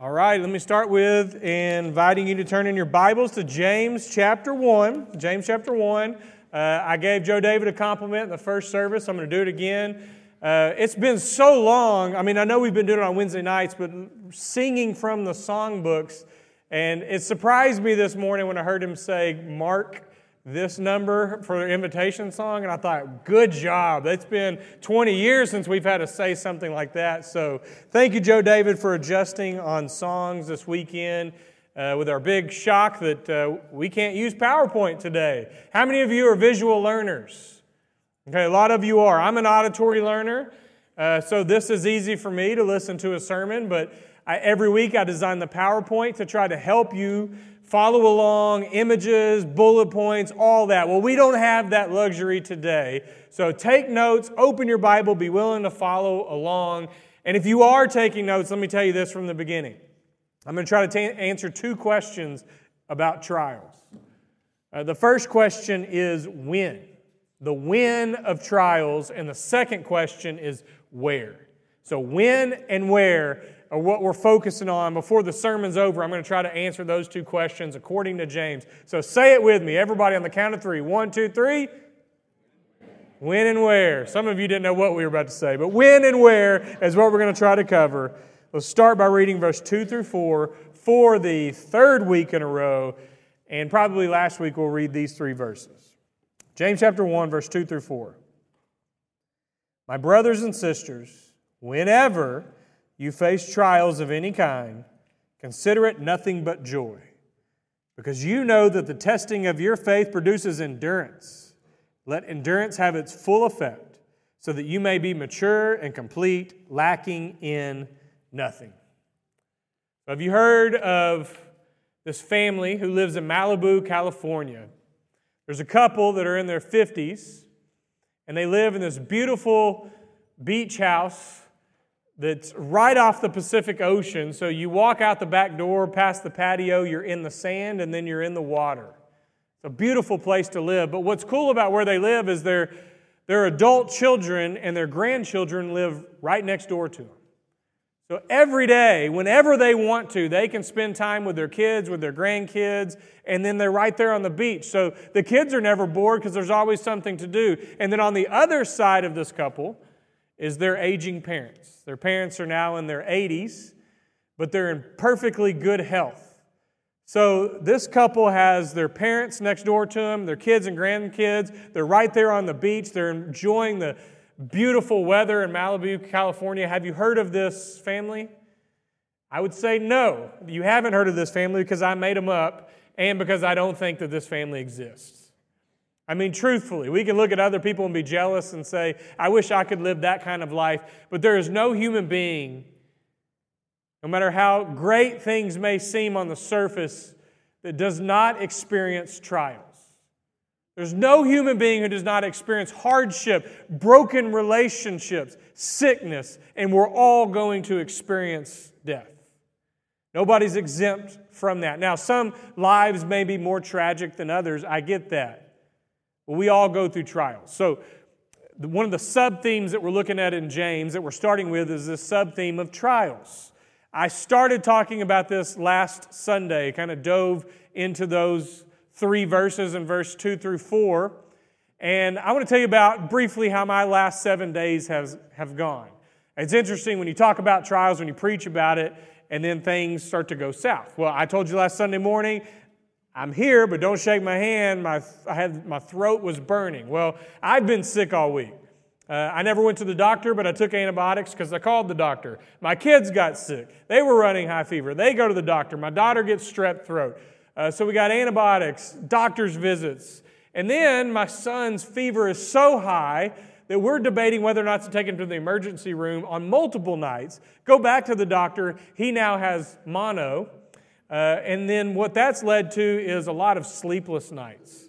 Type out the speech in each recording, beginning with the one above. All right, let me start with inviting you to turn in your Bibles to James chapter 1. James chapter 1. I gave Joe David a compliment in the first service. I'm going to do it again. It's been so long. I mean, I know we've been doing it on Wednesday nights, but singing from the songbooks. And it surprised me this morning when I heard him say, "Mark this number for the invitation song." And I thought, good job. It's been 20 years since we've had to say something like that. So thank you, Joe David, for adjusting on songs this weekend with our big shock that we can't use PowerPoint today. How many of you are visual learners? Okay, a lot of you are. I'm an auditory learner, so this is easy for me to listen to a sermon, but every week I design the PowerPoint to try to help you follow along, images, bullet points, all that. Well, we don't have that luxury today. So take notes, open your Bible, be willing to follow along. And if you are taking notes, let me tell you this from the beginning. I'm going to try to answer two questions about trials. The first question is when, the when of trials. And the second question is where. So when and where are what we're focusing on. Before the sermon's over, I'm going to try to answer those two questions according to James. So say it with me, everybody, on the count of three. One, two, three. When and where. Some of you didn't know what we were about to say, but when and where is what we're going to try to cover. We'll start by reading verse 2 through 4 for the third week in a row, and probably last week we'll read these three verses. James chapter 1, verse 2 through 4. My brothers and sisters, whenever you face trials of any kind, consider it nothing but joy, because you know that the testing of your faith produces endurance. Let endurance have its full effect, so that you may be mature and complete, lacking in nothing. Have you heard of this family who lives in Malibu, California? There's a couple that are in their 50s, and they live in this beautiful beach house that's right off the Pacific Ocean. So you walk out the back door, past the patio, you're in the sand, and then you're in the water. It's a beautiful place to live. But what's cool about where they live is their adult children and their grandchildren live right next door to them. So every day, whenever they want to, they can spend time with their kids, with their grandkids, and then they're right there on the beach. So the kids are never bored because there's always something to do. And then on the other side of this couple is their aging parents. Their parents are now in their 80s, but they're in perfectly good health. So this couple has their parents next door to them, their kids and grandkids. They're right there on the beach. They're enjoying the beautiful weather in Malibu, California. Have you heard of this family? I would say no. You haven't heard of this family because I made them up and because I don't think that this family exists. I mean, truthfully, we can look at other people and be jealous and say, I wish I could live that kind of life. But there is no human being, no matter how great things may seem on the surface, that does not experience trials. There's no human being who does not experience hardship, broken relationships, sickness, and we're all going to experience death. Nobody's exempt from that. Now, some lives may be more tragic than others. I get that. We all go through trials. So one of the sub-themes that we're looking at in James that we're starting with is this sub-theme of trials. I started talking about this last Sunday, kind of dove into those three verses in verse 2 through 4. And I want to tell you about briefly how my last 7 days have gone. It's interesting when you talk about trials, when you preach about it, and then things start to go south. Well, I told you last Sunday morning, I'm here, but don't shake my hand. My throat was burning. Well, I've been sick all week. I never went to the doctor, but I took antibiotics because I called the doctor. My kids got sick. They were running high fever. They go to the doctor. My daughter gets strep throat. So we got antibiotics, doctor's visits. And then my son's fever is so high that we're debating whether or not to take him to the emergency room on multiple nights. Go back to the doctor. He now has mono. And then what that's led to is a lot of sleepless nights.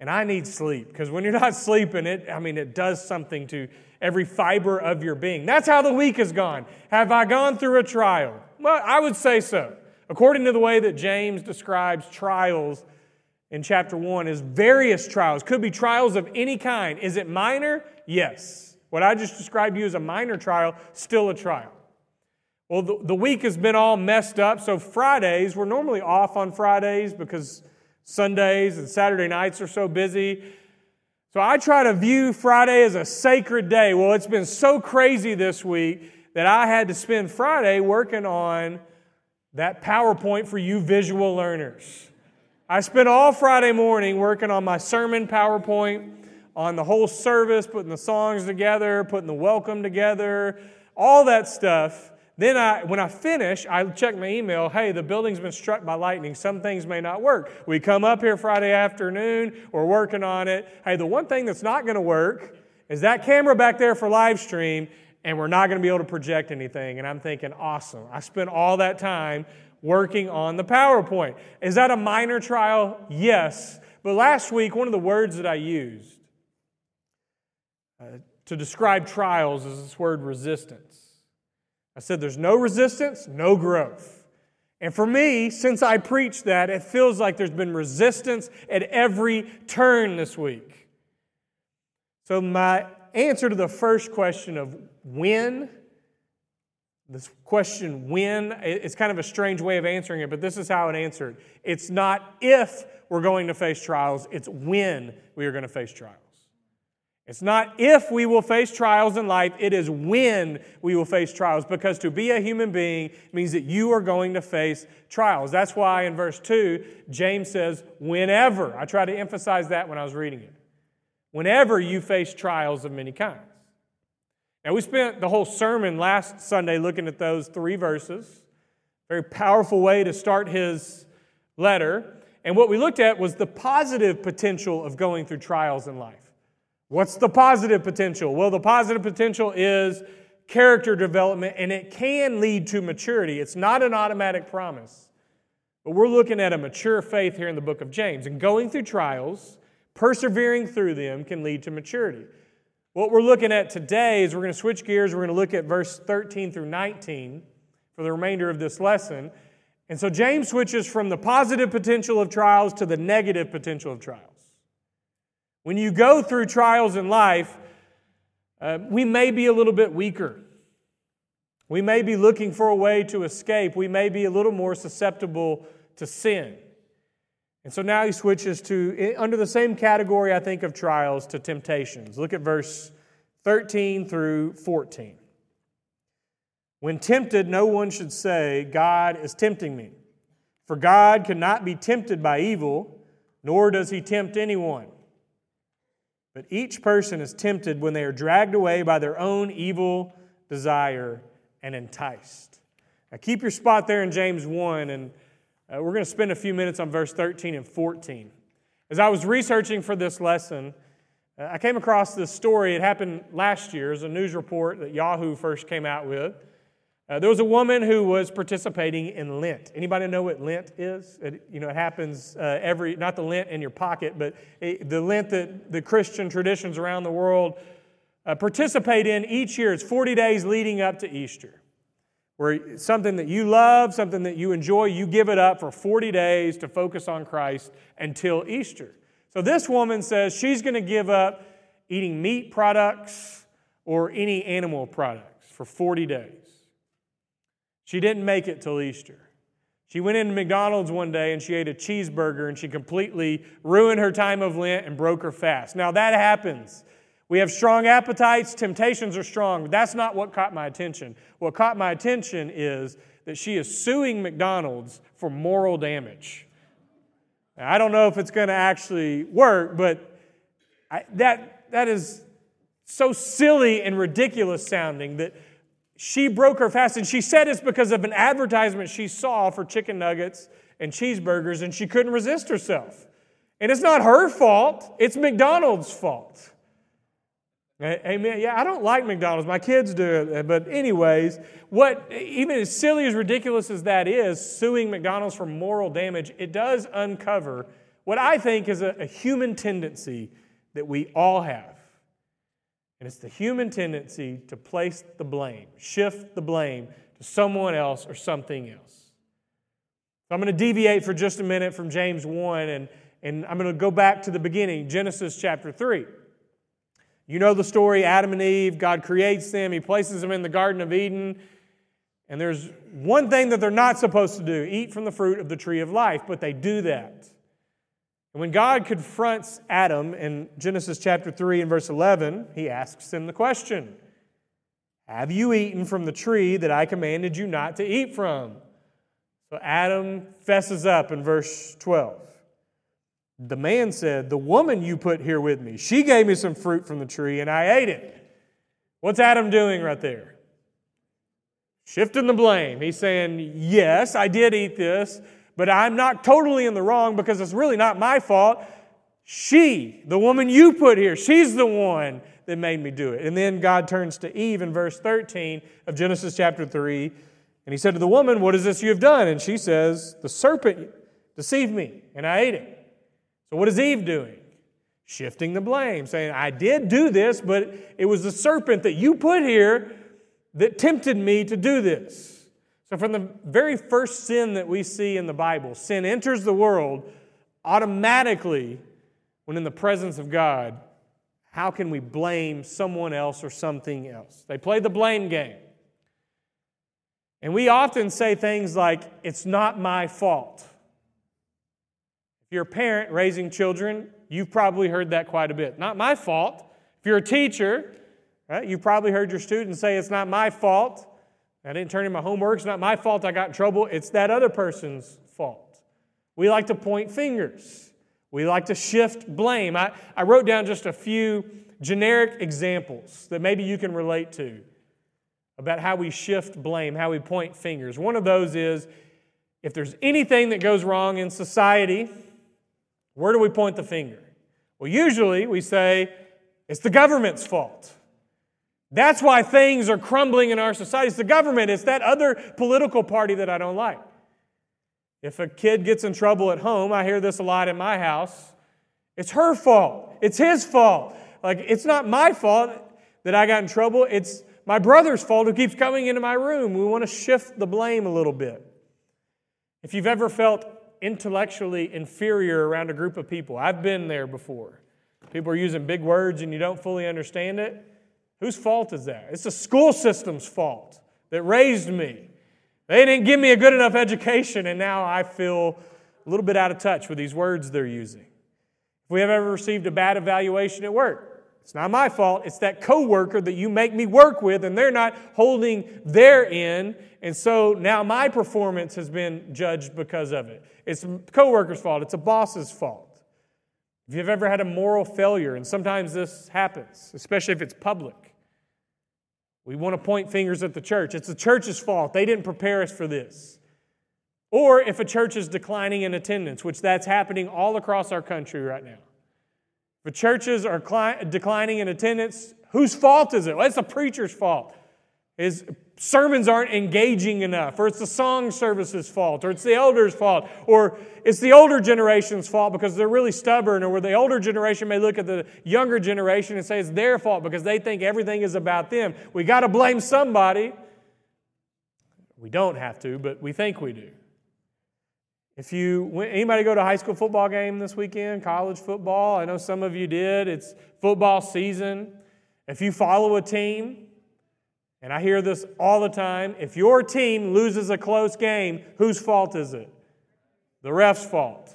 And I need sleep, because when you're not sleeping, it does something to every fiber of your being. That's how the week has gone. Have I gone through a trial? Well, I would say so. According to the way that James describes trials in chapter 1 is various trials. Could be trials of any kind. Is it minor? Yes. What I just described to you as a minor trial, still a trial. Well, the week has been all messed up, so Fridays, we're normally off on Fridays because Sundays and Saturday nights are so busy. So I try to view Friday as a sacred day. Well, it's been so crazy this week that I had to spend Friday working on that PowerPoint for you visual learners. I spent all Friday morning working on my sermon PowerPoint, on the whole service, putting the songs together, putting the welcome together, all that stuff. Then when I finish, I check my email. Hey, the building's been struck by lightning. Some things may not work. We come up here Friday afternoon. We're working on it. Hey, the one thing that's not going to work is that camera back there for live stream, and we're not going to be able to project anything. And I'm thinking, awesome. I spent all that time working on the PowerPoint. Is that a minor trial? Yes. But last week, one of the words that I used to describe trials is this word resistance. I said there's no resistance, no growth. And for me, since I preached that, it feels like there's been resistance at every turn this week. So my answer to the first question of when, this question when, it's kind of a strange way of answering it, but this is how it answered. It's not if we're going to face trials, it's when we are going to face trials. It's not if we will face trials in life, it is when we will face trials, because to be a human being means that you are going to face trials. That's why in verse 2, James says, whenever. I try to emphasize that when I was reading it. Whenever you face trials of many kinds. Now, we spent the whole sermon last Sunday looking at those three verses. Very powerful way to start his letter. And what we looked at was the positive potential of going through trials in life. What's the positive potential? Well, the positive potential is character development, and it can lead to maturity. It's not an automatic promise. But we're looking at a mature faith here in the book of James. And going through trials, persevering through them, can lead to maturity. What we're looking at today is we're going to switch gears. We're going to look at verse 13 through 19 for the remainder of this lesson. And so James switches from the positive potential of trials to the negative potential of trials. When you go through trials in life, we may be a little bit weaker. We may be looking for a way to escape. We may be a little more susceptible to sin. And so now he switches to, under the same category, I think, of trials, to temptations. Look at verse 13 through 14. When tempted, no one should say, God is tempting me. For God cannot be tempted by evil, nor does He tempt anyone. But each person is tempted when they are dragged away by their own evil desire and enticed. Now keep your spot there in James 1, and we're going to spend a few minutes on verse 13 and 14. As I was researching for this lesson, I came across this story. It happened last year. It was a news report that Yahoo first came out with. There was a woman who was participating in Lent. Anybody know what Lent is? It happens not the Lent in your pocket, but the Lent that the Christian traditions around the world participate in each year. It's 40 days leading up to Easter, where something that you love, something that you enjoy, you give it up for 40 days to focus on Christ until Easter. So this woman says she's going to give up eating meat products or any animal products for 40 days. She didn't make it till Easter. She went into McDonald's one day and she ate a cheeseburger, and she completely ruined her time of Lent and broke her fast. Now that happens. We have strong appetites. Temptations are strong. But that's not what caught my attention. What caught my attention is that she is suing McDonald's for moral damage. Now, I don't know if it's going to actually work, but that is so silly and ridiculous sounding that she broke her fast, and she said it's because of an advertisement she saw for chicken nuggets and cheeseburgers, and she couldn't resist herself. And it's not her fault. It's McDonald's fault. Amen. Yeah, I don't like McDonald's. My kids do. But anyways, even as silly, as ridiculous as that is, suing McDonald's for moral damage, it does uncover what I think is a human tendency that we all have. And it's the human tendency to place the blame, shift the blame to someone else or something else. So I'm going to deviate for just a minute from James 1, and I'm going to go back to the beginning, Genesis chapter 3. You know the story, Adam and Eve, God creates them, He places them in the Garden of Eden, And there's one thing that they're not supposed to do, eat from the fruit of the tree of life, but they do that. And when God confronts Adam in Genesis chapter 3 and verse 11, he asks him the question, "Have you eaten from the tree that I commanded you not to eat from?" So Adam fesses up in verse 12. The man said, "The woman you put here with me, she gave me some fruit from the tree and I ate it." What's Adam doing right there? Shifting the blame. He's saying, yes, I did eat this, but I'm not totally in the wrong because it's really not my fault. She, the woman you put here, she's the one that made me do it. And then God turns to Eve in verse 13 of Genesis chapter 3. And he said to the woman, "What is this you have done?" And she says, "The serpent deceived me and I ate it." So what is Eve doing? Shifting the blame, saying, I did do this, but it was the serpent that you put here that tempted me to do this. So from the very first sin that we see in the Bible, sin enters the world automatically when in the presence of God. How can we blame someone else or something else? They play the blame game. And we often say things like, it's not my fault. If you're a parent raising children, you've probably heard that quite a bit. Not my fault. If you're a teacher, right, you've probably heard your students say, it's not my fault. I didn't turn in my homework. It's not my fault I got in trouble. It's that other person's fault. We like to point fingers. We like to shift blame. I wrote down just a few generic examples that maybe you can relate to about how we shift blame, how we point fingers. One of those is, if there's anything that goes wrong in society, where do we point the finger? Well, usually we say, it's the government's fault. That's why things are crumbling in our society. It's the government. It's that other political party that I don't like. If a kid gets in trouble at home, I hear this a lot in my house, it's her fault. It's his fault. Like, it's not my fault that I got in trouble. It's my brother's fault who keeps coming into my room. We want to shift the blame a little bit. If you've ever felt intellectually inferior around a group of people. I've been there before. People are using big words and you don't fully understand it. Whose fault is that? It's the school system's fault that raised me. They didn't give me a good enough education and now I feel a little bit out of touch with these words they're using. If we have ever received a bad evaluation at work, it's not my fault. It's that coworker that you make me work with and they're not holding their end. And so now my performance has been judged because of it. It's a coworker's fault. It's a boss's fault. If you've ever had a moral failure, and sometimes this happens, especially if it's public, we want to point fingers at the church. It's the church's fault. They didn't prepare us for this. Or if a church is declining in attendance, which that's happening all across our country right now. If churches are declining in attendance, whose fault is it? Well, it's the preacher's fault. His sermons aren't engaging enough, or it's the song service's fault, or it's the elders' fault, or it's the older generation's fault because they're really stubborn, or where the older generation may look at the younger generation and say it's their fault because they think everything is about them. We got to blame somebody. We don't have to, but we think we do. If anybody go to a high school football game this weekend, college football, I know some of you did. It's football season. If you follow a team, and I hear this all the time, if your team loses a close game, whose fault is it? The ref's fault,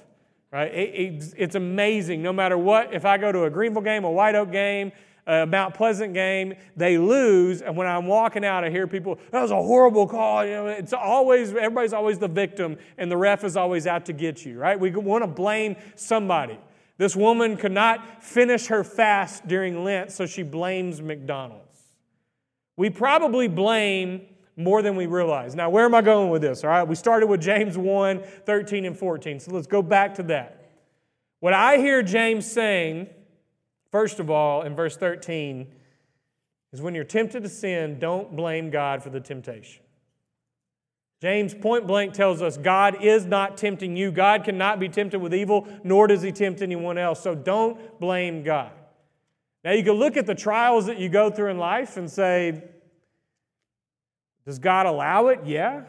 right? It's amazing. No matter what, if I go to a Greenville game, a White Oak game, a Mount Pleasant game, they lose. And when I'm walking out, I hear people, that was a horrible call. You know, it's always, everybody's always the victim and the ref is always out to get you, right? We want to blame somebody. This woman could not finish her fast during Lent, so she blames McDonald's. We probably blame more than we realize. Now, where am I going with this, all right? We started with James 1, 13 and 14, so let's go back to that. What I hear James saying, first of all, in verse 13, is when you're tempted to sin, don't blame God for the temptation. James point blank tells us God is not tempting you. God cannot be tempted with evil, nor does he tempt anyone else. So don't blame God. Now you can look at the trials that you go through in life and say, does God allow it? Yeah.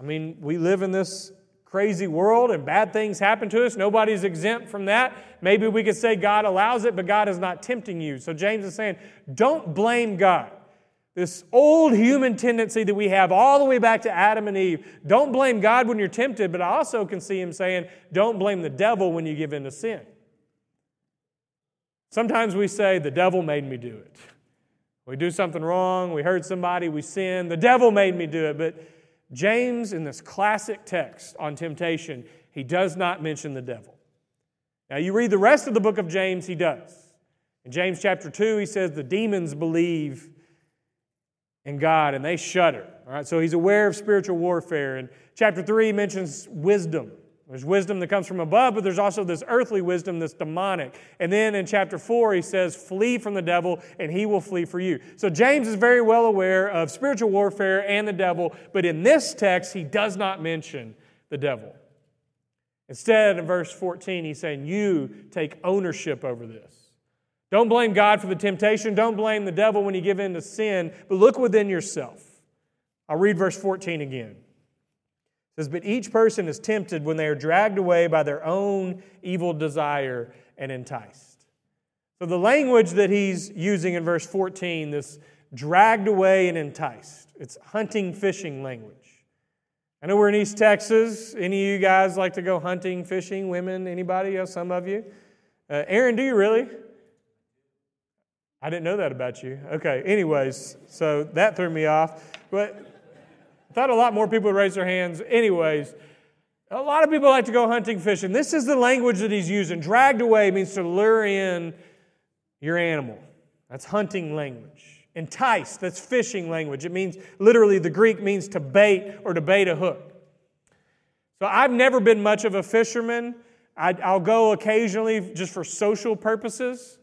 I mean, we live in this crazy world and bad things happen to us. Nobody's exempt from that. Maybe we could say God allows it, but God is not tempting you. So James is saying, don't blame God. This old human tendency that we have all the way back to Adam and Eve. Don't blame God when you're tempted, but I also can see him saying, don't blame the devil when you give in to sin. Sometimes we say, the devil made me do it. We do something wrong, we hurt somebody, we sin, the devil made me do it. But James, in this classic text on temptation, he does not mention the devil. Now you read the rest of the book of James, he does. In James chapter 2, he says, the demons believe and God, and they shudder. All right, so he's aware of spiritual warfare. And chapter 3 mentions wisdom. There's wisdom that comes from above, but there's also this earthly wisdom that's demonic. And then in chapter 4, he says, flee from the devil, and he will flee for you. So James is very well aware of spiritual warfare and the devil, but in this text, he does not mention the devil. Instead, in verse 14, he's saying, you take ownership over this. Don't blame God for the temptation. Don't blame the devil when you give in to sin. But look within yourself. I'll read verse 14 again. It says, but each person is tempted when they are dragged away by their own evil desire and enticed. So the language that he's using in verse 14, this dragged away and enticed, it's hunting, fishing language. I know we're in East Texas. Any of you guys like to go hunting, fishing, women, anybody? Some of you? Aaron, do you really? I didn't know that about you. Okay, anyways, so that threw me off. But I thought a lot more people would raise their hands. Anyways, a lot of people like to go hunting, fishing. This is the language that he's using. Dragged away means to lure in your animal. That's hunting language. Enticed, that's fishing language. It means, literally, the Greek means to bait or to bait a hook. So I've never been much of a fisherman. I'll go occasionally just for social purposes.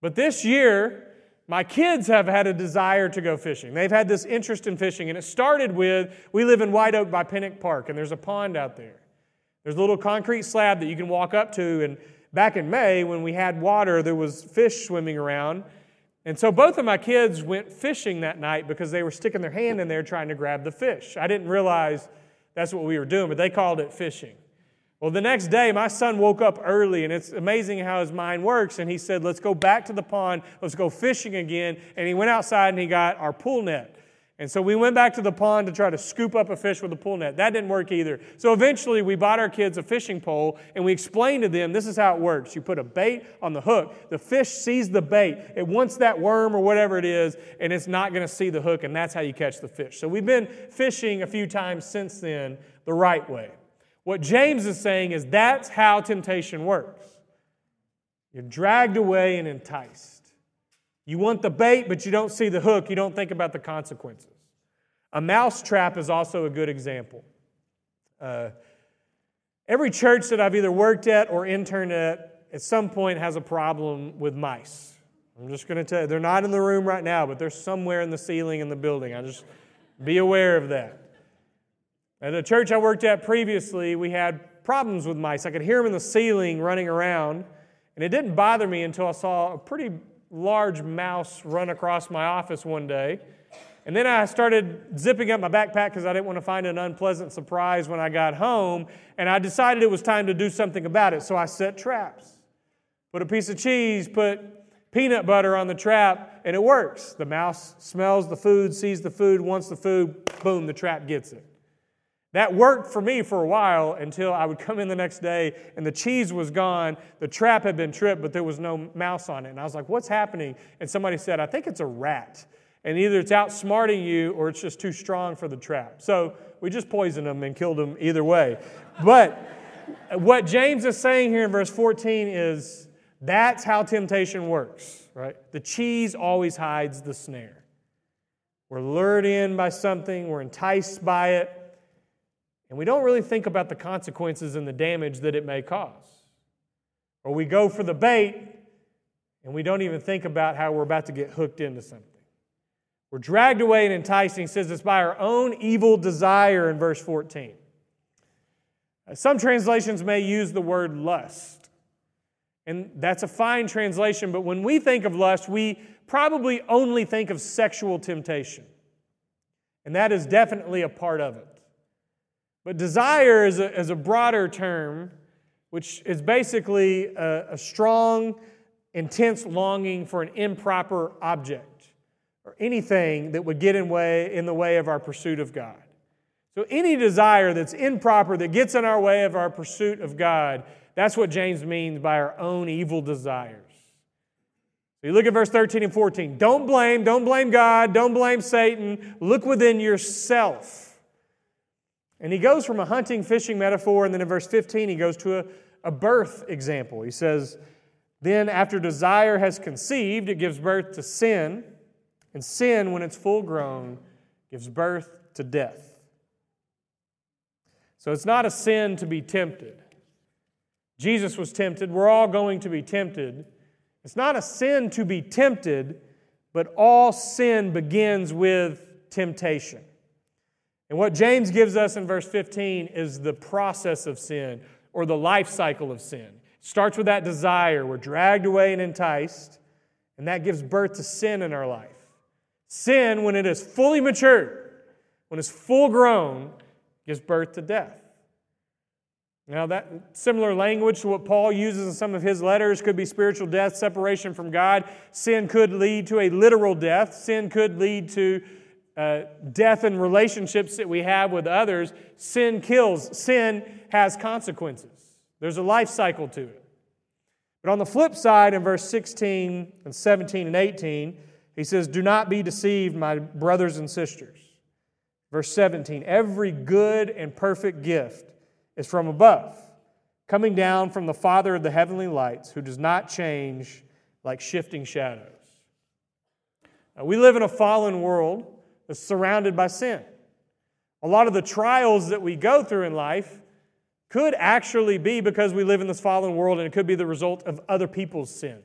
But this year, my kids have had a desire to go fishing. They've had this interest in fishing, and it started with, we live in White Oak by Pinnock Park, and there's a pond out there. There's a little concrete slab that you can walk up to, and back in May, when we had water, there was fish swimming around. And so both of my kids went fishing that night because they were sticking their hand in there trying to grab the fish. I didn't realize that's what we were doing, but they called it fishing. Well, the next day, my son woke up early, and it's amazing how his mind works, and he said, let's go back to the pond, let's go fishing again, and he went outside and he got our pool net. And so we went back to the pond to try to scoop up a fish with a pool net. That didn't work either. So eventually, we bought our kids a fishing pole, and we explained to them, this is how it works. You put a bait on the hook, the fish sees the bait, it wants that worm or whatever it is, and it's not going to see the hook, and that's how you catch the fish. So we've been fishing a few times since then the right way. What James is saying is that's how temptation works. You're dragged away and enticed. You want the bait, but you don't see the hook. You don't think about the consequences. A mousetrap is also a good example. Every church that I've either worked at or interned at some point has a problem with mice. I'm just going to tell you, they're not in the room right now, but they're somewhere in the ceiling in the building. I just be aware of that. At a church I worked at previously, we had problems with mice. I could hear them in the ceiling running around, and it didn't bother me until I saw a pretty large mouse run across my office one day. And then I started zipping up my backpack because I didn't want to find an unpleasant surprise when I got home, and I decided it was time to do something about it, so I set traps. Put a piece of cheese, put peanut butter on the trap, and it works. The mouse smells the food, sees the food, wants the food, boom, the trap gets it. That worked for me for a while until I would come in the next day and the cheese was gone, the trap had been tripped, but there was no mouse on it. And I was like, what's happening? And somebody said, I think it's a rat. And either it's outsmarting you or it's just too strong for the trap. So we just poisoned them and killed them either way. But what James is saying here in verse 14 is that's how temptation works, right? The cheese always hides the snare. We're lured in by something, we're enticed by it. And we don't really think about the consequences and the damage that it may cause. Or we go for the bait, and we don't even think about how we're about to get hooked into something. We're dragged away and enticed. He says it's by our own evil desire in verse 14. Some translations may use the word lust. And that's a fine translation, but when we think of lust, we probably only think of sexual temptation. And that is definitely a part of it. But desire is a broader term, which is basically a strong, intense longing for an improper object or anything that would get in the way of our pursuit of God. So any desire that's improper, that gets in our way of our pursuit of God, that's what James means by our own evil desires. You look at verse 13 and 14. Don't blame God, don't blame Satan. Look within yourself. And he goes from a hunting, fishing metaphor, and then in verse 15 he goes to a birth example. He says, then after desire has conceived, it gives birth to sin, and sin, when it's full grown, gives birth to death. So it's not a sin to be tempted. Jesus was tempted. We're all going to be tempted. It's not a sin to be tempted, but all sin begins with temptation. And what James gives us in verse 15 is the process of sin, or the life cycle of sin. It starts with that desire. We're dragged away and enticed, and that gives birth to sin in our life. Sin, when it is fully matured, when it's full grown, gives birth to death. Now, that similar language to what Paul uses in some of his letters could be spiritual death, separation from God. Sin could lead to a literal death. Sin could lead to death in relationships that we have with others. Sin kills. Sin has consequences. There's a life cycle to it. But on the flip side, in verse 16 and 17 and 18, he says, do not be deceived, my brothers and sisters. Verse 17, every good and perfect gift is from above, coming down from the Father of the heavenly lights, who does not change like shifting shadows. Now, we live in a fallen world that's surrounded by sin. A lot of the trials that we go through in life could actually be because we live in this fallen world, and it could be the result of other people's sins.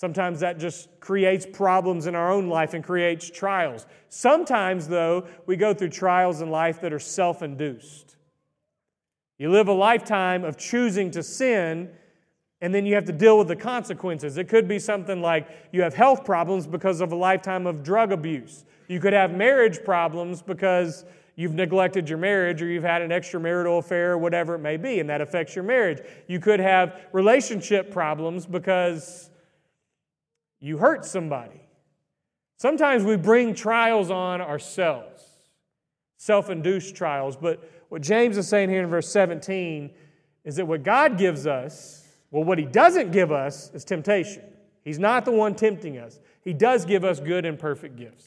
Sometimes that just creates problems in our own life and creates trials. Sometimes, though, we go through trials in life that are self-induced. You live a lifetime of choosing to sin, and then you have to deal with the consequences. It could be something like you have health problems because of a lifetime of drug abuse. You could have marriage problems because you've neglected your marriage, or you've had an extramarital affair, or whatever it may be, and that affects your marriage. You could have relationship problems because you hurt somebody. Sometimes we bring trials on ourselves, self-induced trials, but what James is saying here in verse 17 is that what God gives us, well, what He doesn't give us is temptation. He's not the one tempting us. He does give us good and perfect gifts.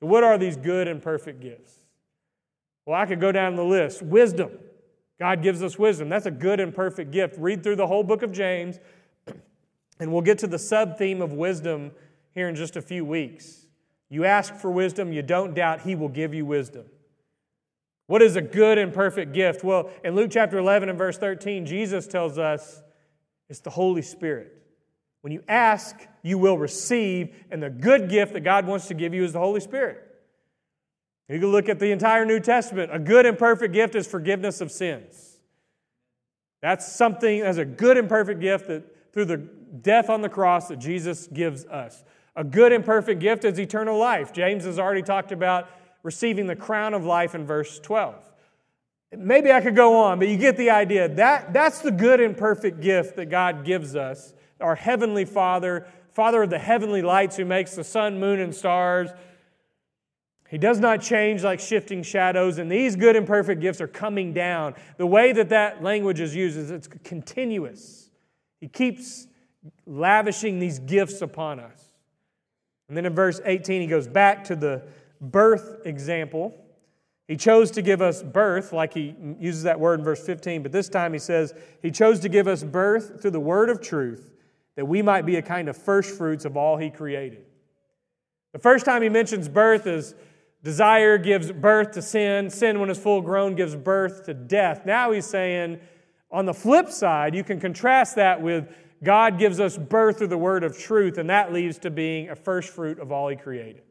So what are these good and perfect gifts? Well, I could go down the list. Wisdom. God gives us wisdom. That's a good and perfect gift. Read through the whole book of James, and we'll get to the sub-theme of wisdom here in just a few weeks. You ask for wisdom, you don't doubt, He will give you wisdom. What is a good and perfect gift? Well, in Luke chapter 11 and verse 13, Jesus tells us it's the Holy Spirit. When you ask, you will receive, and the good gift that God wants to give you is the Holy Spirit. You can look at the entire New Testament. A good and perfect gift is forgiveness of sins. That's a good and perfect gift that through the death on the cross that Jesus gives us. A good and perfect gift is eternal life. James has already talked about receiving the crown of life in verse 12. Maybe I could go on, but you get the idea. That's the good and perfect gift that God gives us. Our heavenly Father, Father of the heavenly lights, who makes the sun, moon, and stars. He does not change like shifting shadows, and these good and perfect gifts are coming down. The way that language is used is it's continuous. He keeps lavishing these gifts upon us. And then in verse 18, he goes back to the birth example. He chose to give us birth, like he uses that word in verse 15, but this time he says, He chose to give us birth through the word of truth, that we might be a kind of first fruits of all He created. The first time he mentions birth is desire gives birth to sin. Sin, when it's full grown, gives birth to death. Now he's saying, on the flip side, you can contrast that with God gives us birth through the word of truth, and that leads to being a first fruit of all He created.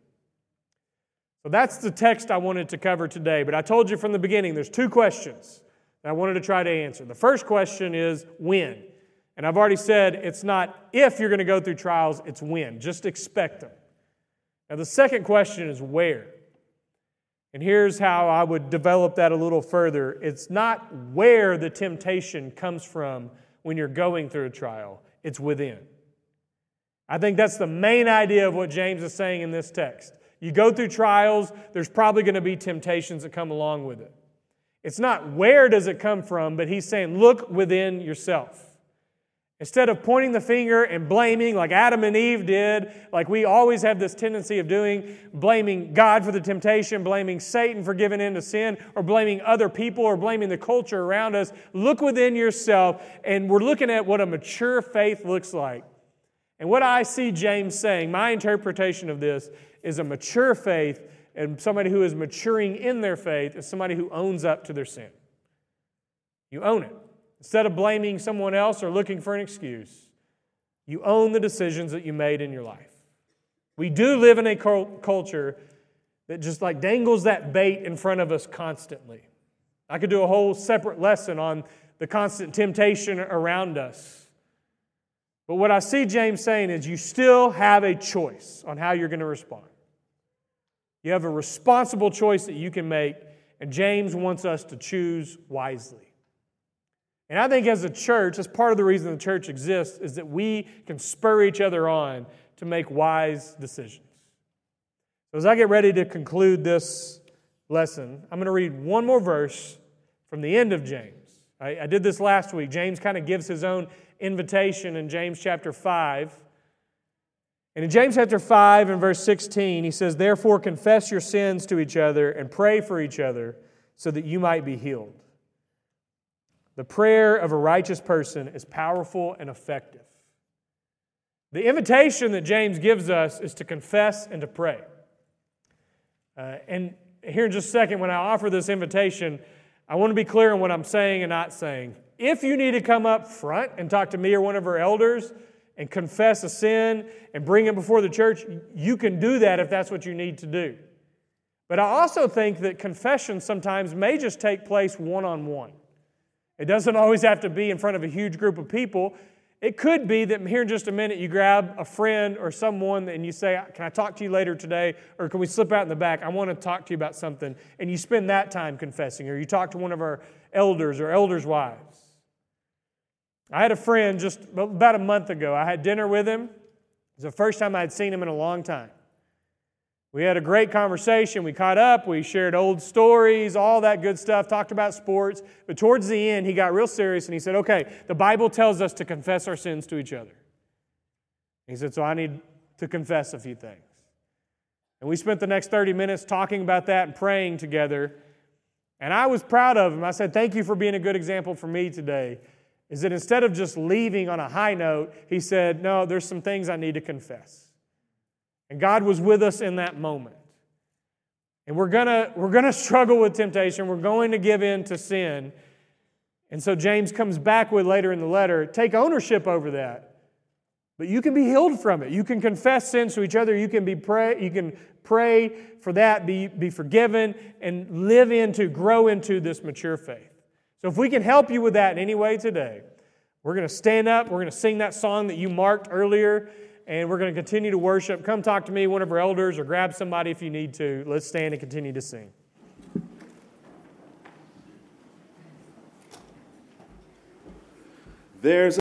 So that's the text I wanted to cover today, but I told you from the beginning there's two questions that I wanted to try to answer. The first question is when? And I've already said it's not if you're going to go through trials, it's when. Just expect them. Now the second question is where? And here's how I would develop that a little further. It's not where the temptation comes from when you're going through a trial, it's within. I think that's the main idea of what James is saying in this text. You go through trials, there's probably going to be temptations that come along with it. It's not where does it come from, but he's saying look within yourself. Instead of pointing the finger and blaming like Adam and Eve did, like we always have this tendency of doing, blaming God for the temptation, blaming Satan for giving in to sin, or blaming other people, or blaming the culture around us, look within yourself, and we're looking at what a mature faith looks like. And what I see James saying, my interpretation of this, is a mature faith, and somebody who is maturing in their faith is somebody who owns up to their sin. You own it. Instead of blaming someone else or looking for an excuse, you own the decisions that you made in your life. We do live in a culture that just like dangles that bait in front of us constantly. I could do a whole separate lesson on the constant temptation around us. But what I see James saying is you still have a choice on how you're going to respond. You have a responsible choice that you can make, and James wants us to choose wisely. And I think as a church, that's part of the reason the church exists, is that we can spur each other on to make wise decisions. So as I get ready to conclude this lesson, I'm going to read one more verse from the end of James. I did this last week. James kind of gives his own invitation in James chapter 5. And in James chapter 5 and verse 16, he says, "Therefore confess your sins to each other and pray for each other so that you might be healed. The prayer of a righteous person is powerful and effective." The invitation that James gives us is to confess and to pray. And here in just a second, when I offer this invitation, I want to be clear on what I'm saying and not saying. If you need to come up front and talk to me or one of our elders and confess a sin and bring it before the church, you can do that if that's what you need to do. But I also think that confession sometimes may just take place one-on-one. It doesn't always have to be in front of a huge group of people. It could be that here in just a minute you grab a friend or someone and you say, "Can I talk to you later today? Or can we slip out in the back? I want to talk to you about something." And you spend that time confessing. Or you talk to one of our elders or elders' wives. I had a friend just about a month ago. I had dinner with him. It was the first time I had seen him in a long time. We had a great conversation, we caught up, we shared old stories, all that good stuff, talked about sports. But towards the end, he got real serious and he said, "Okay, the Bible tells us to confess our sins to each other." He said, "So I need to confess a few things." And we spent the next 30 minutes talking about that and praying together. And I was proud of him. I said, "Thank you for being a good example for me today." Is that instead of just leaving on a high note, he said, "No, there's some things I need to confess." And God was with us in that moment. And we're going to struggle with temptation. We're going to give in to sin. And so James comes back with later in the letter, take ownership over that. But you can be healed from it. You can confess sins to each other. You can pray for that, be forgiven, and grow into this mature faith. So if we can help you with that in any way today, we're going to stand up. We're going to sing that song that you marked earlier. And we're going to continue to worship. Come talk to me, one of our elders, or grab somebody if you need to. Let's stand and continue to sing. There's